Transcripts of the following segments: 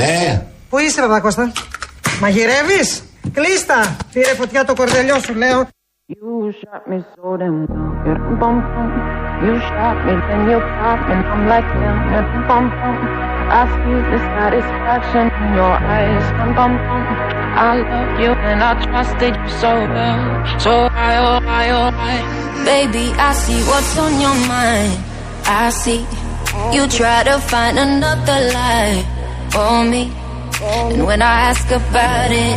Ναι. Πού είσαι, Παπακώστα? Μαγειρεύεις? Κλείστα. Πήρε φωτιά το κορδελιό σου, λέω. You shot me so damn well, you shot me, then you popped me, I'm like damn, I see the satisfaction in your eyes, I love you and I trusted you so well, so I, baby, I see what's on your mind, I see, you try to find another lie for me, and when I ask about it,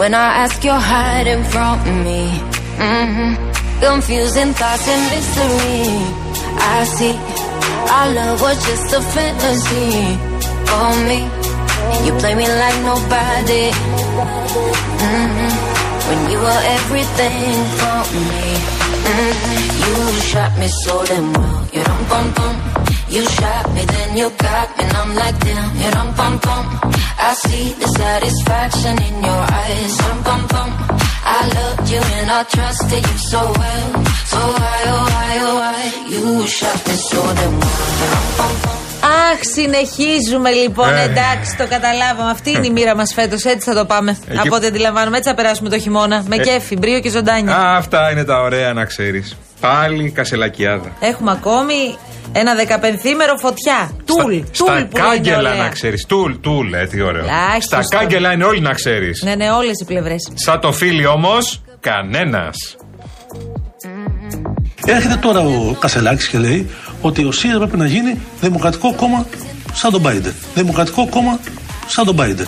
when I ask you're hiding from me, confusing thoughts and mystery, I see our love was just a fantasy for me, you play me like nobody, when you were everything for me, you shot me so damn well, you dum bum bum, you shot me then you got me and I'm like damn, you dum bum bum, I see the satisfaction in your eyes, dum bum bum, I loved you and I trusted you so well, so I, you shot me so damn well, you dum bum bum. Αχ, συνεχίζουμε λοιπόν, εντάξει, το καταλάβαμε. Αυτή είναι η μοίρα μας φέτος, έτσι θα το πάμε. Από ό,τι αντιλαμβάνομαι, έτσι θα περάσουμε το χειμώνα. Με κέφι, μπρίο και ζωντάνια. Α, αυτά είναι τα ωραία να ξέρεις. Πάλι κασσελακιάδα. Έχουμε ακόμη ένα 15ήμερο φωτιά. Τουλ που κάγκελα να ξέρεις. Τουλ, τι ωραίο. Στα κάγκελα είναι όλοι να ξέρεις. Ναι, ναι, όλες οι πλευρές. Σαν το φίλι όμως, κανένας. Έρχεται τώρα ο Κασσελάκης και λέει ότι ο ΣΥΡΙΖΑ πρέπει να γίνει δημοκρατικό κόμμα σαν τον Biden. Δημοκρατικό κόμμα σαν τον Biden.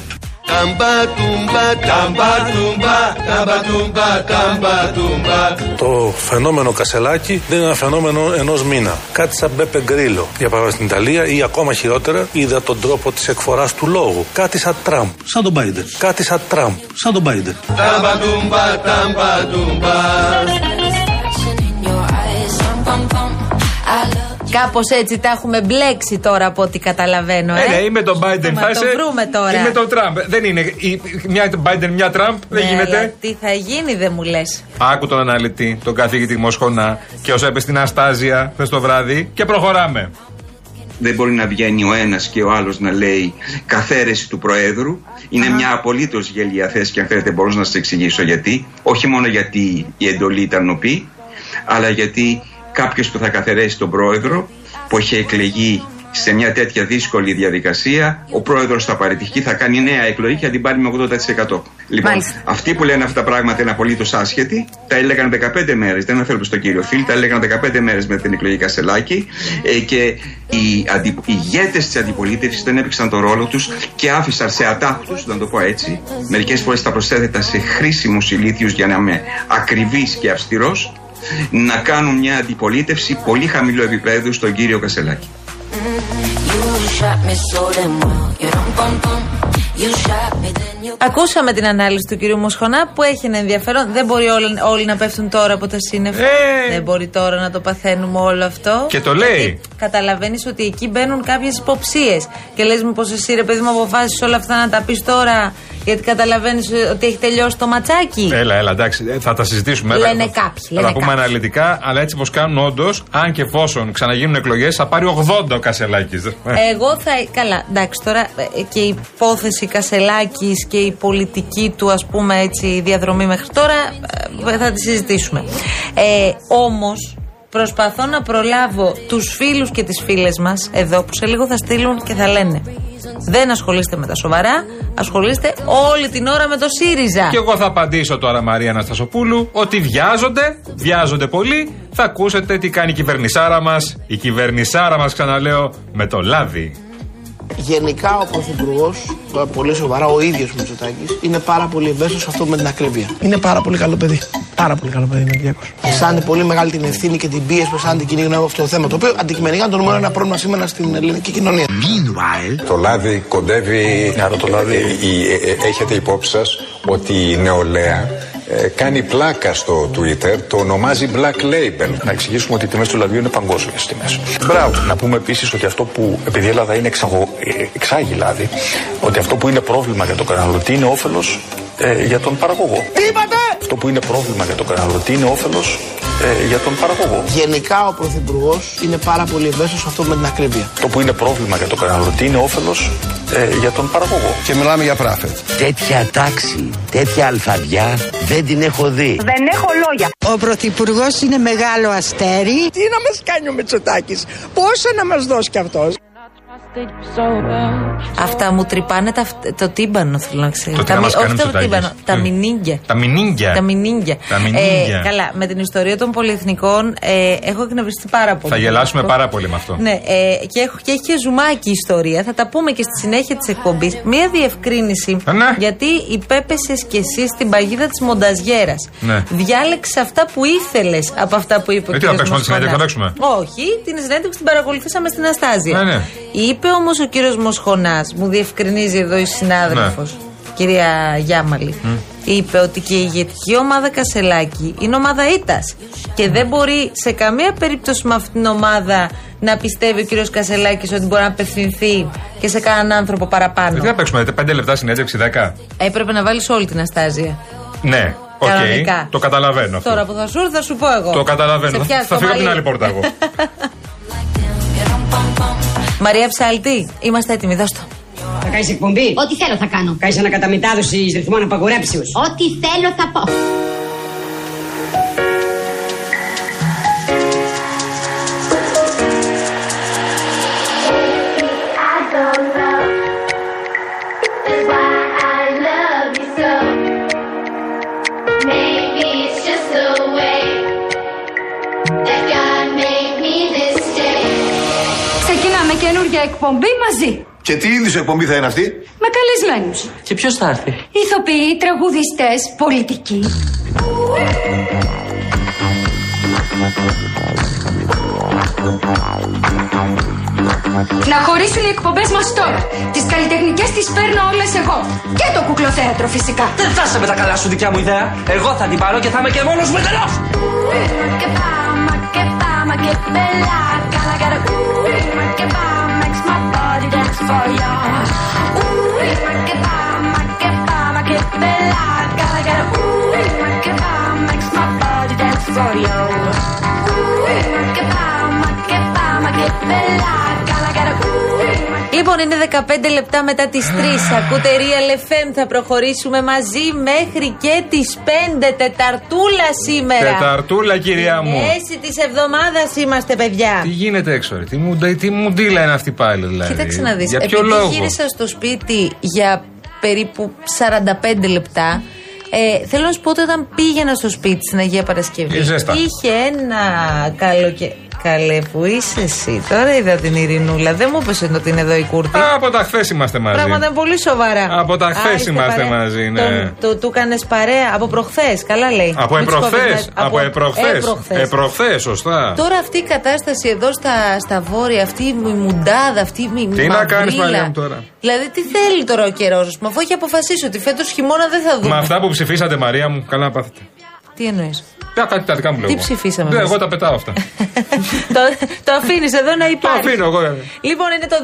Το φαινόμενο Κασσελάκη δεν είναι ένα φαινόμενο ενός μήνα. Κάτι σαν Μπέπε Γκρίλο, για παράδειγμα στην Ιταλία, ή ακόμα χειρότερα, είδα τον τρόπο της εκφοράς του λόγου. Κάτι σαν Τραμπ, σαν τον Biden. Κάτι σαν Τραμπ, σαν τον Biden. Κάπως έτσι τα έχουμε μπλέξει τώρα από ό,τι καταλαβαίνω. Ναι, ή με τον Biden θα είσαι, ή με τον Τραμπ. Δεν είναι μια Biden, μια Τραμπ, δεν γίνεται. Αλλά τι θα γίνει, δεν μου λες. Άκου τον αναλυτή, τον καθηγητή Μοσχονά και όσα είπε στην Αστάζια χθες το βράδυ και προχωράμε. Δεν μπορεί να βγαίνει ο ένας και ο άλλος να λέει καθαίρεση του Προέδρου. Είναι μια απολύτως γελία θέση και αν θέλετε μπορώ να σας εξηγήσω γιατί. Όχι μόνο γιατί η εντολή ήταν νοπή, αλλά γιατί κάποιος που θα καθαιρέσει τον πρόεδρο που έχει εκλεγεί σε μια τέτοια δύσκολη διαδικασία, ο πρόεδρος θα παραιτηθεί, θα κάνει νέα εκλογή και θα την πάρει με 80%. Λοιπόν, μάλιστα, αυτοί που λένε αυτά τα πράγματα είναι απολύτως άσχετοι. Τα έλεγαν 15 μέρες, δεν αναφέρομαι στον κύριο Φίλ, τα έλεγαν 15 μέρες με την εκλογή Κασσελάκη και οι ηγέτες της αντιπολίτευσης δεν έπαιξαν τον ρόλο τους και άφησαν σε ατάκτους, να το πω έτσι, μερικές φορές τα προσθέτετα σε χρήσιμους ηλίθιους για να είμαι ακριβής και αυστηρός, να κάνουν μια αντιπολίτευση πολύ χαμηλού επίπεδου στον κύριο Κασσελάκη. Ακούσαμε την ανάλυση του κύριου Μοσχονά που έχει ένα ενδιαφέρον. Δεν μπορεί όλοι να πέφτουν τώρα από τα σύννεφα. Δεν μπορεί τώρα να το παθαίνουμε όλο αυτό. Και το λέει. Καταλαβαίνεις ότι εκεί μπαίνουν κάποιες υποψίες. Και λες μήπως εσύ ρε παιδί μου αποφάσισες όλα αυτά να τα πεις τώρα, γιατί καταλαβαίνεις ότι έχει τελειώσει το ματσάκι. Έλα, εντάξει, θα τα συζητήσουμε. Λένε κάποιοι. Θα τα πούμε αναλυτικά, αλλά έτσι πως κάνουν όντως, αν και εφόσον ξαναγίνουν εκλογές, θα πάρει 80 ο Κασσελάκης. Εγώ θα. Καλά, εντάξει, τώρα και η υπόθεση Κασσελάκης και η πολιτική του, ας πούμε έτσι, διαδρομή μέχρι τώρα, θα τη συζητήσουμε. Όμως, προσπαθώ να προλάβω τους φίλους και τις φίλες μας εδώ που σε λίγο θα στείλουν και θα λένε δεν ασχολείστε με τα σοβαρά, ασχολείστε όλη την ώρα με το ΣΥΡΙΖΑ. Και εγώ θα απαντήσω τώρα, Μαρία Αναστασοπούλου, ότι βιάζονται πολύ. Θα ακούσετε τι κάνει η κυβερνησάρα μας. Η κυβερνησάρα μας, ξαναλέω, με το λάδι. Γενικά ο Πρωθυπουργός, πολύ σοβαρά, ο ίδιος ο Μητσοτάκης, είναι πάρα πολύ ευαίσθητος αυτό με την ακρίβεια. Είναι πάρα πολύ καλό παιδί. Πάρα πολύ καλό παιδί, είναι αισθάνεται πολύ μεγάλη την ευθύνη και την πίεση που αισθάνεται την κοινωνία αυτό το θέμα. Το οποίο αντικειμενικά είναι το νούμερο ένα πρόβλημα σήμερα στην ελληνική κοινωνία. Meanwhile, το λάδι κοντεύει. Να το λάδι. Έχετε υπόψη σας ότι η νεολαία κάνει πλάκα στο Twitter, το ονομάζει Black Label. Να εξηγήσουμε ότι οι τιμές του λαδιού είναι παγκόσμιες τιμές. Μπράβο. Να πούμε επίσης ότι αυτό που, επειδή η Ελλάδα είναι εξάγει λάδι, ότι αυτό που είναι πρόβλημα για τον καταναλωτή είναι όφελος για τον παραγωγό. Τι είπατε! Αυτό που είναι πρόβλημα για τον καταναλωτή είναι όφελος για τον παραγωγό. Γενικά ο Πρωθυπουργός είναι πάρα πολύ ευαίσθητος αυτό με την ακρίβεια. Το που είναι πρόβλημα για τον καταναλωτή είναι όφελος για τον παραγωγό. Και μιλάμε για πράφετ. Τέτοια τάξη, τέτοια αλφαβιά δεν την έχω δει. Δεν έχω λόγια. Ο Πρωθυπουργός είναι μεγάλο αστέρι. Τι να μας κάνει ο Μητσοτάκης, πόσα να μας δώσει κι αυτός. Αυτά μου τρυπάνε το τύμπανο, θέλω να ξέρω. Όχι το τύμπανο, τα μηνύγκια. Τα μηνύγκια. Καλά, με την ιστορία των πολυεθνικών έχω εκνευριστεί πάρα πολύ. Θα γελάσουμε πάρα πολύ με αυτό. Ναι, και έχει και ζουμάκι ιστορία. Θα τα πούμε και στη συνέχεια της εκπομπής. Μία διευκρίνηση. Γιατί υπέπεσες κι εσύ στην παγίδα της μονταζιέρας. Διάλεξες αυτά που ήθελες από αυτά που είπε ο κ. Όχι, την συνέντευξη την παρακολουθήσαμε στην Αστάζια. Είπε όμως ο κύριος Μοσχονάς, μου διευκρινίζει εδώ η συνάδελφος, κυρία Γιάμαλη, είπε ότι και η ηγετική ομάδα Κασσελάκη είναι ομάδα ήττας και δεν μπορεί σε καμία περίπτωση με αυτήν την ομάδα να πιστεύει ο κύριος Κασσελάκης ότι μπορεί να απευθυνθεί και σε κανέναν άνθρωπο παραπάνω. Δεν θα παίξουμε 5 λεπτά συνέντευξη, 10. Έπρεπε να βάλεις όλη την Αστάζια. Ναι. Okay, το καταλαβαίνω αυτό. Τώρα που θα σου έρθει θα σου πω εγώ. Το καταλαβαίνω. Θα φύγω από την άλλη πόρτα εγώ. Μαρία Ψάλτη, είμαστε έτοιμοι, δώσ' το. Θα κάνεις εκπομπή? Ό,τι θέλω θα κάνω. Κάνεις ανακαταμετάδοση ρυθμών απαγορέψεως? Ό,τι θέλω θα πω. Εκπομπή μαζί. Και τι είδους εκπομπή θα είναι αυτή? Με καλεσμένους. Και ποιος θα έρθει? Ηθοποιοί, τραγουδιστές, πολιτικοί. Να χωρίσουν οι εκπομπές μας τώρα. Τις καλλιτεχνικές τις παίρνω όλες εγώ. Και το κουκλοθέατρο φυσικά. Δεν θα είσαι με τα καλά σου δικιά μου ιδέα. Εγώ θα την πάρω και θα είμαι και μόνος μου εντελώς. Και πάμε και πάμε και πελά. Καλά καλά και πάμε. Λοιπόν, είναι 15 λεπτά μετά τις 3. Ακούτε Real FM, θα προχωρήσουμε μαζί μέχρι και τις 5. Τεταρτούλα σήμερα. Τεταρτούλα, κυρία μου. Μέση της εβδομάδας είμαστε, παιδιά. Τι γίνεται έξω, ρε? Τι μουντίλα είναι αυτή πάλι, δηλαδή? Κοίταξε να δεις. Επειδή γύρισα στο σπίτι για περίπου 45 λεπτά. Θέλω να σου πω ότι όταν πήγαινα στο σπίτι στην Αγία Παρασκευή, είχε ένα καλοκαίρι. Καλέ, που είσαι εσύ? Τώρα είδα την Ειρηνούλα. Δεν μου είπες ότι είναι εδώ η Κούρτη. Από τα χθες είμαστε μαζί. Πράγματα πολύ σοβαρά. Από τα χθες είμαστε μαζί, ναι. Του κάνες παρέα από προχθές, καλά λέει. Από επροχθές, σωστά. Τώρα αυτή η κατάσταση εδώ στα βόρεια, αυτή η μουντάδα, αυτή η μαυρίλα. Τι να κάνεις παρέα μου τώρα? Δηλαδή, τι θέλει τώρα ο καιρός? Μα αφού έχει αποφασίσει ότι φέτος χειμώνα δεν θα δούμε. Μα αυτά που ψηφίσατε, Μαρία μου, καλά να πάθετε. Τι εννοείς? Τι ψηφίσαμε? Εγώ τα πετάω αυτά. Το αφήνεις εδώ να υπάρχει. Το αφήνω εγώ. Λοιπόν, είναι το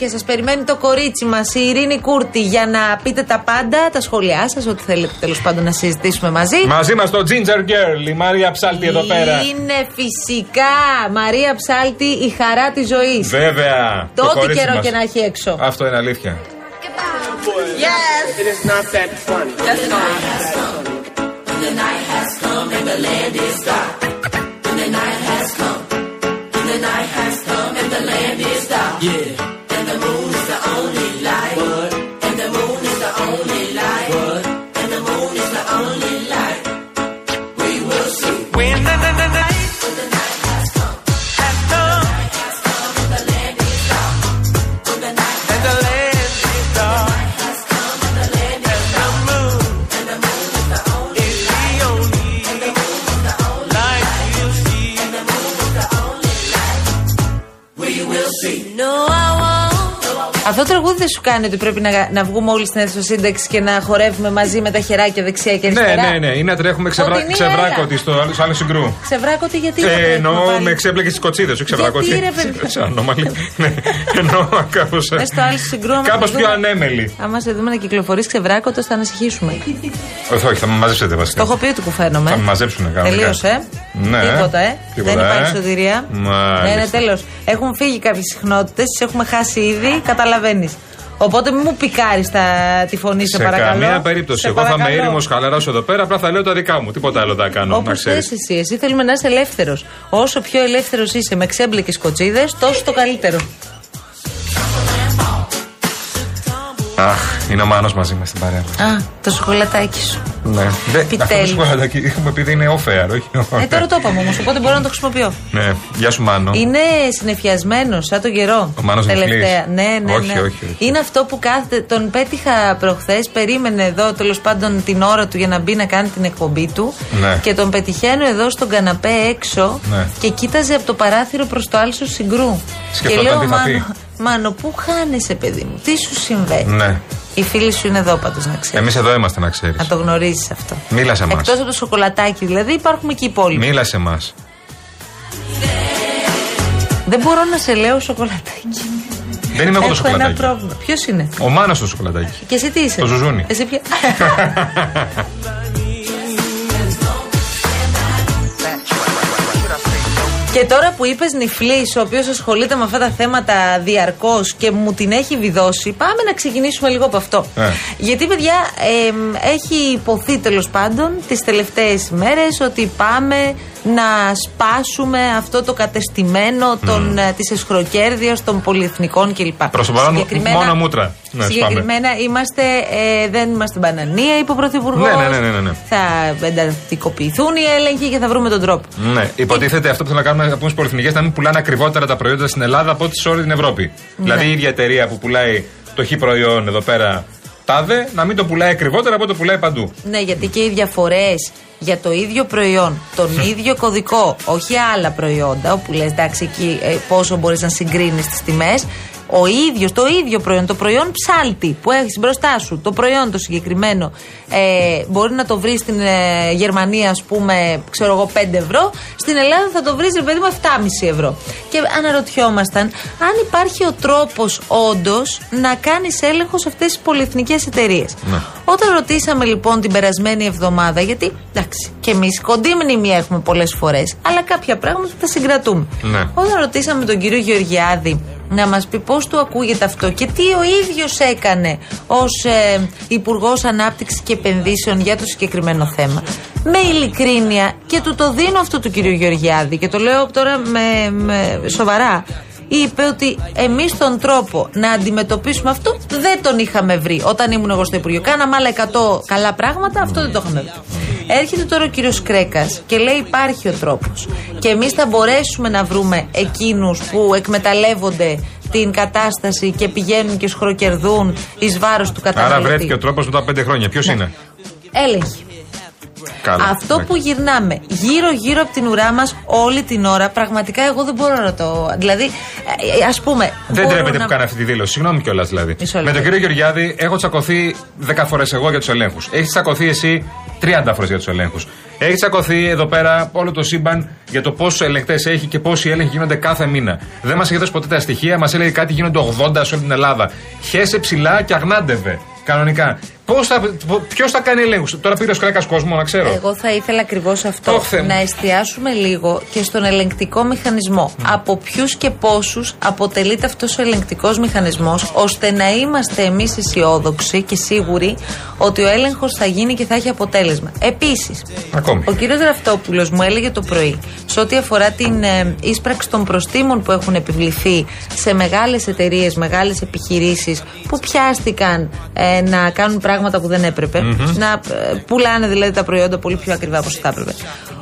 211-200-8200. Σας περιμένει το κορίτσι μας, η Ειρήνη Κούρτη, για να πείτε τα πάντα, τα σχόλιά σας, ό,τι θέλετε τέλος πάντων να συζητήσουμε μαζί. Μαζί μας το Ginger Girl, η Μαρία Ψάλτη εδώ πέρα. Είναι φυσικά Μαρία Ψάλτη, η χαρά της ζωής. Βέβαια. Το ό,τι καιρό και να έχει έξω. Αυτό είναι αλήθεια. The night has come and the land is dark. The night has come. The night has come and the land is dark. Yeah. And the moon is the only light. What? And the moon is the only light. What? And the moon is the only light. We will see. When the night, when the night has come, has come. The night has come and the land is dark. When the night has come and the land is dark. The night has come and the land is dark. And the moon, and the moon is the only. No, I won't. Αυτό το τραγούδι δεν σου κάνει ότι πρέπει να βγούμε όλοι στην αίθουσα σύνταξη και να χορεύουμε μαζί με τα χεράκια δεξιά και αριστερά? Ναι. Ή να τρέχουμε ξεβράκωτοι στο άλλο συγκρού. Ξεβράκωτοι γιατί? Εννοώ με ξέπλεκε τι κοτσίδε, όχι ξεβράκωτοι. Εννοώ κάπω. Κάπω πιο ανέμελη. Αν μα δούμε να κυκλοφορεί ξεβράκωτο, θα ανησυχήσουμε. Όχι, θα με μαζέψετε βασικά. Το έχω πει ότι κουφαίνομαι. Θα με μαζέψουν κανένα. Τελείωσε. Τίποτα. Δεν υπάρχει σωτηρία. Ναι, τέλο. Έχουν φύγει κάποιε συχνότητε, τι έχουμε χάσει ήδη. Καταλαβαίνεις. Οπότε μην μου πικάρεις τη φωνή, σε παρακαλώ. Σε καμία περίπτωση. Εγώ θα είμαι ήρεμος, χαλαρός εδώ πέρα. Απλά θα λέω τα δικά μου. Τίποτα άλλο θα κάνω. Όπως θες εσύ. Εσύ θέλουμε να είσαι ελεύθερος. Όσο πιο ελεύθερος είσαι με ξέμπλεκες κοτσίδες, τόσο το καλύτερο. Αχ, είναι ο Μάνος μαζί μας στην παρέα μας. Α, το σοκολατάκι σου. Ναι, αυτό το σοκολατάκι έχουμε πει είναι off-air, όχι off-air. Τώρα το είπαμε όμως, οπότε μπορώ να το χρησιμοποιώ. Ναι, γεια σου Μάνο. Είναι συνεφιασμένος, σαν τον καιρό. Ο Μάνος τελευταία. Ναι. Όχι. Είναι αυτό που κάθεται, τον πέτυχα προχθές, περίμενε εδώ τέλος πάντων την ώρα του για να μπει να κάνει την εκπομπή του. Ναι. Και τον πετυχαίνω εδώ στον καναπέ έξω, ναι, και κοίταζε από το παράθυρο προς το άλσο συγκρού. Και λέω Μάνο, πού χάνεσαι, παιδί μου, τι σου συμβαίνει? Ναι. Οι φίλοι σου είναι εδώ πάντως, να ξέρεις. Εμείς εδώ είμαστε, να ξέρεις. Να το γνωρίζεις αυτό. Μίλα σε εμάς. Εκτός από το σοκολατάκι, δηλαδή, υπάρχουμε και οι υπόλοιποι. Μίλα σε εμάς. Δεν μπορώ να σε λέω σοκολατάκι. Δεν είμαι εγώ το σοκολατάκι. Έχω ένα πρόβλημα. Ποιος είναι? Ο Μάνος το σοκολατάκι. Και εσύ τι είσαι? Το ζουζούνι. Εσύ ποιο? Και τώρα που είπες Νιφλής, ο οποίος ασχολείται με αυτά τα θέματα διαρκώς και μου την έχει βιδώσει, πάμε να ξεκινήσουμε λίγο από αυτό. Γιατί, παιδιά, έχει υποθεί τέλος πάντων τις τελευταίες ημέρες ότι πάμε να σπάσουμε αυτό το κατεστημένο της εσχροκέρδειας, των πολυεθνικών κλπ. Προς το παρόν, μόνο μούτρα. Ναι, συγκεκριμένα είμαστε, δεν είμαστε μπανανία, είπε ο Πρωθυπουργός. Ναι. Θα εντατικοποιηθούν οι έλεγχοι και θα βρούμε τον τρόπο. Ναι, υποτίθεται αυτό που θέλουμε να κάνουμε από τις πολυεθνικές, να μην πουλάνε ακριβότερα τα προϊόντα στην Ελλάδα από ό,τι σε όλη την Ευρώπη. Ναι. Δηλαδή η ίδια εταιρεία που πουλάει το χ προϊόν εδώ πέρα, τάδε, να μην το πουλάει ακριβότερα από ό,τι το πουλάει παντού. Ναι, γιατί και οι διαφορές για το ίδιο προϊόν, τον ίδιο κωδικό, όχι άλλα προϊόντα, όπου λες εντάξει, εκεί πόσο μπορείς να συγκρίνεις τις τιμές. Το ίδιο προϊόν, το προϊόν ψάλτη που έχεις μπροστά σου, το προϊόν το συγκεκριμένο, μπορεί να το βρεις στην Γερμανία, ας πούμε, ξέρω εγώ, 5 ευρώ. Στην Ελλάδα θα το βρεις, ρε παιδί μου, 7,5 ευρώ. Και αναρωτιόμασταν αν υπάρχει ο τρόπος όντως να κάνεις έλεγχο σε αυτές τις πολυεθνικές εταιρείες. Ναι. Όταν ρωτήσαμε λοιπόν την περασμένη εβδομάδα, γιατί εντάξει, και εμείς κοντή μνήμη έχουμε πολλές φορές, αλλά κάποια πράγματα τα συγκρατούμε. Ναι. Όταν ρωτήσαμε τον κύριο Γεωργιάδη να μας πει πώς του ακούγεται αυτό και τι ο ίδιος έκανε ως Υπουργός Ανάπτυξης και Επενδύσεων για το συγκεκριμένο θέμα, με ειλικρίνεια, και του το δίνω αυτό του κυρίου Γεωργιάδη και το λέω τώρα με σοβαρά, είπε ότι εμείς τον τρόπο να αντιμετωπίσουμε αυτό δεν τον είχαμε βρει όταν ήμουν εγώ στο Υπουργείο. Κάναμε άλλα 100 καλά πράγματα, αυτό δεν το είχαμε βρει. Έρχεται τώρα ο κύριος Κρέκας και λέει υπάρχει ο τρόπος και εμείς θα μπορέσουμε να βρούμε εκείνους που εκμεταλλεύονται την κατάσταση και πηγαίνουν και σχροκερδούν εις βάρος του καταναλωτή. Άρα βρέθηκε ο τρόπος μετά 5 χρόνια. Ποιος είναι? Έλεγχη. Καλά. Αυτό που γυρνάμε γύρω-γύρω από την ουρά μας όλη την ώρα, πραγματικά εγώ δεν μπορώ να το. Δηλαδή, ας πούμε. Δεν τρέπεται που κάνω αυτή τη δήλωση. Συγγνώμη κιόλας, δηλαδή. Με τον κύριο Γεωργιάδη έχω τσακωθεί 10 φορές εγώ για τους ελέγχους. Έχεις τσακωθεί εσύ 30 φορές για τους ελέγχους. Έχει τσακωθεί εδώ πέρα όλο το σύμπαν για το πόσους ελεγκτές έχει και πόσοι έλεγχοι γίνονται κάθε μήνα. Δεν μας έχει δώσει ποτέ τα στοιχεία, μας έλεγε κάτι γίνονται 80 σε όλη την Ελλάδα. Χέσε ψηλά και αγνάντευε. Κανονικά. Ποιος θα κάνει ελέγχους? Τώρα πήρε ο Κρέκας κόσμο, να ξέρω. Εγώ θα ήθελα ακριβώς αυτό. Να εστιάσουμε λίγο και στον ελεγκτικό μηχανισμό. Από ποιους και πόσους αποτελείται αυτός ο ελεγκτικός μηχανισμός, ώστε να είμαστε εμείς αισιόδοξοι και σίγουροι ότι ο έλεγχος θα γίνει και θα έχει αποτέλεσμα. Επίσης, ο κύριος Δραφτόπουλος μου έλεγε το πρωί, σε ό,τι αφορά την ίσπραξη των προστίμων που έχουν επιβληθεί σε μεγάλες εταιρείες, μεγάλες επιχειρήσεις που πιάστηκαν να κάνουν πράγματα που δεν έπρεπε, να πουλάνε δηλαδή τα προϊόντα πολύ πιο ακριβά από όσο θα έπρεπε,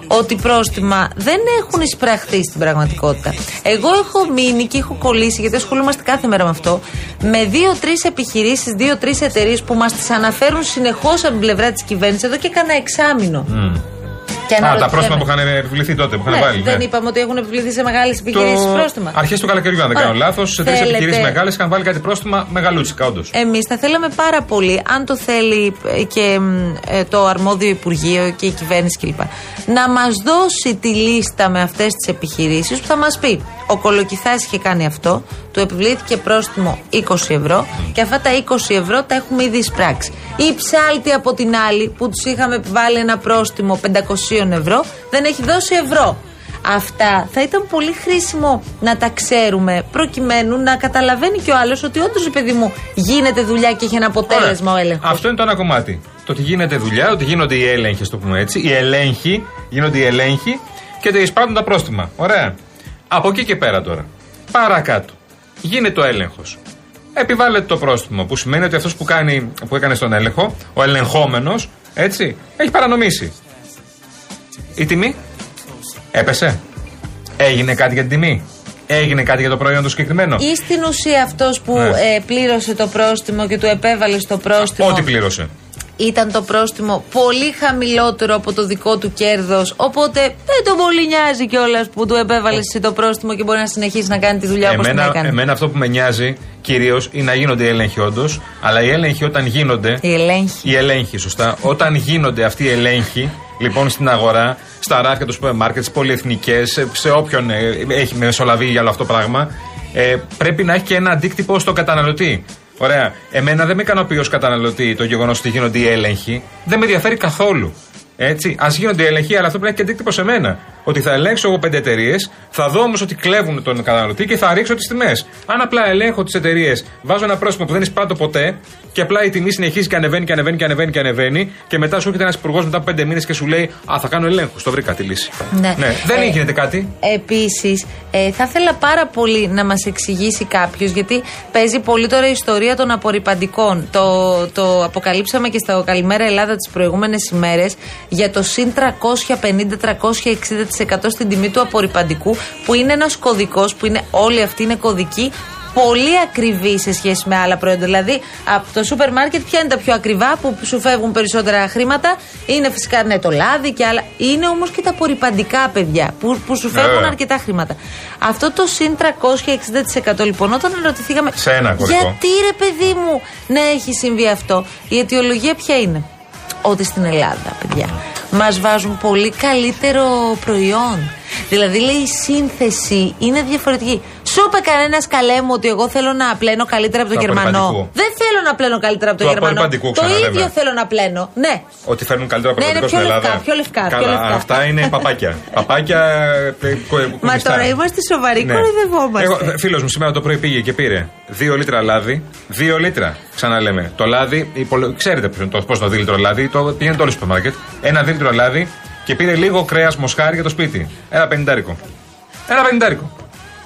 ότι πρόστιμα δεν έχουν εισπραχθεί στην πραγματικότητα. Εγώ έχω μείνει και έχω κολλήσει, γιατί ασχολούμαστε κάθε μέρα με αυτό, με 2-3 επιχειρήσεις, 2-3 εταιρείες που μας τις αναφέρουν συνεχώς από την πλευρά της κυβέρνησης εδώ και κάνα εξάμηνο. Τα πρόστιμα που είχαν επιβληθεί τότε, που είχαν βάλει. Δεν είπαμε ότι έχουν επιβληθεί σε μεγάλες επιχειρήσεις πρόστιμα. Αρχές του καλοκαιριού, αν δεν κάνω λάθος, σε τρεις επιχειρήσεις μεγάλες είχαν βάλει κάτι πρόστιμα μεγαλούτσικα, όντως. Εμείς θα θέλαμε πάρα πολύ, αν το θέλει και το αρμόδιο Υπουργείο και η κυβέρνηση κλπ., να μας δώσει τη λίστα με αυτές τις επιχειρήσεις που θα μας πει. Ο Κολοκυθάς είχε κάνει αυτό, του επιβλήθηκε πρόστιμο 20 ευρώ, και αυτά τα 20 ευρώ τα έχουμε ήδη εισπράξει. Η Ψάλτη από την άλλη, που τους είχαμε επιβάλει ένα πρόστιμο 500 ευρώ, δεν έχει δώσει ευρώ. Αυτά θα ήταν πολύ χρήσιμο να τα ξέρουμε, προκειμένου να καταλαβαίνει και ο άλλος ότι όντως, παιδί μου, γίνεται δουλειά και έχει ένα αποτέλεσμα. Ωραία. Ο έλεγχος. Αυτό είναι το ένα κομμάτι. Το ότι γίνεται δουλειά, ότι γίνονται οι έλεγχοι, το πούμε έτσι. Οι έλεγχοι, γίνονται οι έλεγχοι και ότι εισπράττουν τα πρόστιμα. Ωραία. Από εκεί και πέρα τώρα. Παρακάτω. Γίνεται ο έλεγχος. Επιβάλλεται το πρόστιμο, που σημαίνει ότι αυτός που έκανε τον έλεγχο, ο ελεγχόμενος, έτσι, έχει παρανομήσει. Η τιμή έπεσε. Έγινε κάτι για την τιμή. Έγινε κάτι για το προϊόν το συγκεκριμένο. Ή στην ουσία αυτός που πλήρωσε το πρόστιμο και του επέβαλε στο πρόστιμο. Ό,τι πλήρωσε. Ήταν το πρόστιμο πολύ χαμηλότερο από το δικό του κέρδος, οπότε δεν τον πολύ νοιάζει κιόλας που του επέβαλες εσύ το πρόστιμο και μπορεί να συνεχίσει να κάνει τη δουλειά όπως την έκανε. Εμένα αυτό που με νοιάζει κυρίως είναι να γίνονται οι έλεγχοι όντως, αλλά οι έλεγχοι όταν γίνονται. Οι έλεγχοι, σωστά. Όταν γίνονται αυτοί οι έλεγχοι, λοιπόν, στην αγορά, στα ράφια των σούπερ μάρκετ, στις πολυεθνικές, σε όποιον έχει μεσολαβεί για όλο αυτό το πράγμα, πρέπει να έχει και ένα αντίκτυπο στον καταναλωτή. Ωραία. Εμένα δεν με ικανοποιεί ως καταναλωτή το γεγονός ότι γίνονται οι έλεγχοι. Δεν με ενδιαφέρει καθόλου. Έτσι. Ας γίνονται οι έλεγχοι, αλλά αυτό πρέπει να έχει και αντίκτυπο σε μένα. Ότι θα ελέγξω εγώ 5 εταιρείες, θα δω όμως ότι κλέβουν τον καταναλωτή και θα ρίξω τις τιμές. Αν απλά ελέγχω τις εταιρείες, βάζω ένα πρόστιμο που δεν εισπράττω ποτέ και απλά η τιμή συνεχίζει και ανεβαίνει και μετά σου έρχεται ένας υπουργός μετά από 5 μήνες και σου λέει «Α, θα κάνω ελέγχους, το βρήκα τη λύση». Ναι. Ναι. Δεν γίνεται κάτι. Επίσης, θα ήθελα πάρα πολύ να μας εξηγήσει κάποιος, γιατί παίζει πολύ τώρα η ιστορία των απορρυπαντικών. Το αποκαλύψαμε και στο Καλημέρα Ελλάδα τις προηγούμενες ημέρες για το συν 350-360% στην τιμή του απορρυπαντικού, που είναι ένας κωδικός, που είναι όλοι αυτοί είναι κωδικοί, πολύ ακριβή σε σχέση με άλλα προϊόντα. Δηλαδή, από το σούπερ μάρκετ, ποια είναι τα πιο ακριβά που σου φεύγουν περισσότερα χρήματα? Είναι φυσικά το λάδι και άλλα. Είναι όμως και τα απορρυπαντικά, παιδιά, που σου φεύγουν αρκετά χρήματα. Αυτό το συν 360% λοιπόν, όταν ερωτηθήκαμε, σε ένα κωδικό, γιατί ρε παιδί μου να έχει συμβεί αυτό, η αιτιολογία ποια είναι? Ότι στην Ελλάδα, παιδιά, μας βάζουν πολύ καλύτερο προϊόν. Δηλαδή, λέει, η σύνθεση είναι διαφορετική. Σου είπε κανένας, καλέ μου, ότι εγώ θέλω να πλένω καλύτερα από τον Γερμανό? Δεν θέλω να πλένω καλύτερα από τον Γερμανό. Το ίδιο θέλω να πλένω. Ναι. Ότι φέρνουν καλύτερα από τον Γερμανό στην Ελλάδα. Πιο λευκά, πιο λευκά. Αυτά είναι παπάκια. Μα τώρα είμαστε σοβαροί, κοροϊδευόμαστε. Φίλος μου σήμερα το πρωί πήγε και πήρε 2 λίτρα λάδι. 2 λίτρα, ξαναλέμε. Το λάδι, ξέρετε πώς το δίλητρο λάδι, το πηγαίνει το όλο στο μάρκετ. Ένα δίλητρο λάδι. Και πήρε λίγο κρέας μοσχάρι για το σπίτι. Ένα πενηντάρικο.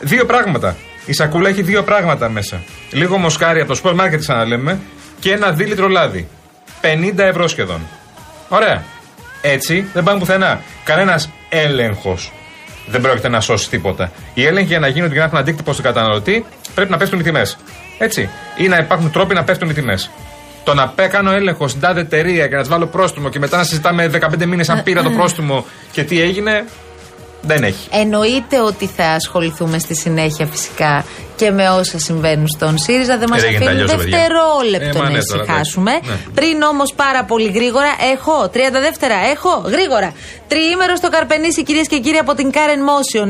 2 πράγματα. Η σακούλα έχει 2 πράγματα μέσα. Λίγο μοσχάρι από το σούπερ μάρκετ, ξαναλέμε, και ένα δίλητρο λάδι. 50 ευρώ σχεδόν. Ωραία. Έτσι δεν πάμε πουθενά. Κανένας έλεγχος δεν πρόκειται να σώσει τίποτα. Οι έλεγχοι για να γίνονται και να έχουν αντίκτυπο στον καταναλωτή πρέπει να πέφτουν οι τιμές. Έτσι. Ή να υπάρχουν τρόποι να πέφτουν οι τιμές. Το να κάνω έλεγχο στην τάδε εταιρεία και να τη βάλω πρόστιμο και μετά να συζητάμε 15 μήνες αν πήρα το πρόστιμο και τι έγινε, δεν έχει. Εννοείται ότι θα ασχοληθούμε στη συνέχεια φυσικά και με όσα συμβαίνουν στον ΣΥΡΙΖΑ. Δεν μας αφήνει δευτερόλεπτο να ησυχάσουμε. Ναι. Πριν όμως πάρα πολύ γρήγορα, 30 δεύτερα, γρήγορα. Τριήμερο στο Καρπενήσι, κυρίες και κύριοι, από την Karen Motion.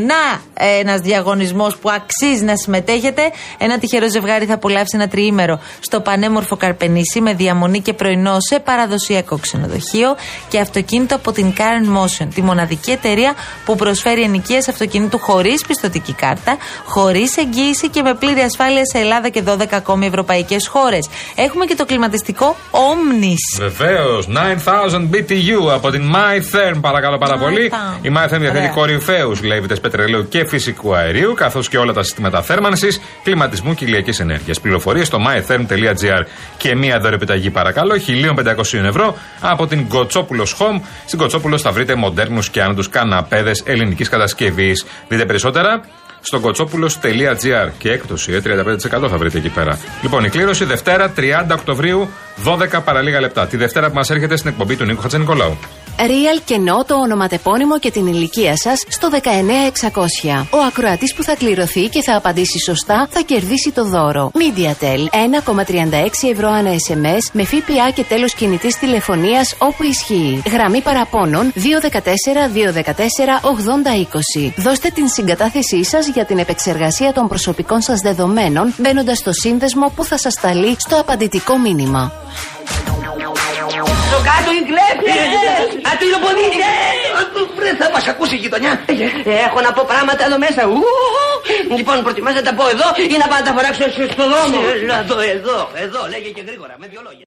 Ένας διαγωνισμός που αξίζει να συμμετέχετε. Ένα τυχερό ζευγάρι θα απολαύσει ένα τριήμερο στο πανέμορφο Καρπενήσι με διαμονή και πρωινό σε παραδοσιακό ξενοδοχείο και αυτοκίνητο από την Karen Motion, τη μοναδική εταιρεία που προσφέρει ενοικίες αυτοκινήτου χωρίς πιστωτική κάρτα, χωρίς εγγύηση και με πλήρη ασφάλεια σε Ελλάδα και 12 ακόμη ευρωπαϊκές χώρες. Έχουμε και το κλιματιστικό Omnis. Βεβαίως, 9,000 BTU από την My Therm, παρακαλώ πάρα πολύ. Η My Therm διαθέτει κορυφαίους λεήβητες πετρελαίου και φυσικού αερίου, καθώς και όλα τα συστήματα θέρμανσης, κλιματισμού και ηλιακής ενέργειας. Πληροφορίες στο mytherm.gr. Και μία δωρεπιταγή, παρακαλώ, 1.500 ευρώ από την Κοτσόπουλος Home. Στην Κοτσόπουλος θα βρείτε μοντέρνους και άνετους καναπέδες ελληνικής κατασκευής. Δείτε περισσότερα στο κοτσόπουλος.gr και έκπτωση 35% θα βρείτε εκεί πέρα. Λοιπόν, η κλήρωση Δευτέρα 30 Οκτωβρίου 12 παρά λίγα λεπτά. Τη Δευτέρα που μας έρχεται στην εκπομπή του Νίκου Χατζηνικολάου. Real και ενώ το ονοματεπώνυμο και την ηλικία σας στο 19600. Ο ακροατής που θα κληρωθεί και θα απαντήσει σωστά θα κερδίσει το δώρο. MediaTel 1,36€ ανά SMS με ΦΠΑ και τέλος κινητής τηλεφωνίας όπου ισχύει. Γραμμή παραπώνων 214-214-8020. Δώστε την συγκατάθεσή σας για την επεξεργασία των προσωπικών σας δεδομένων μπαίνοντας στο σύνδεσμο που θα σας σταλεί στο απαντητικό μήνυμα. Στο κάτω η κλέφτη! Ατυλοποδίτε! Βρε, θα μας ακούσει η γειτονιά! Έχω να πω πράγματα εδώ μέσα. Λοιπόν, προτιμάς να τα πω εδώ ή να πάω να τα φοράξω στο δρόμο. Εδώ, λέγε και γρήγορα, με δυο λόγια.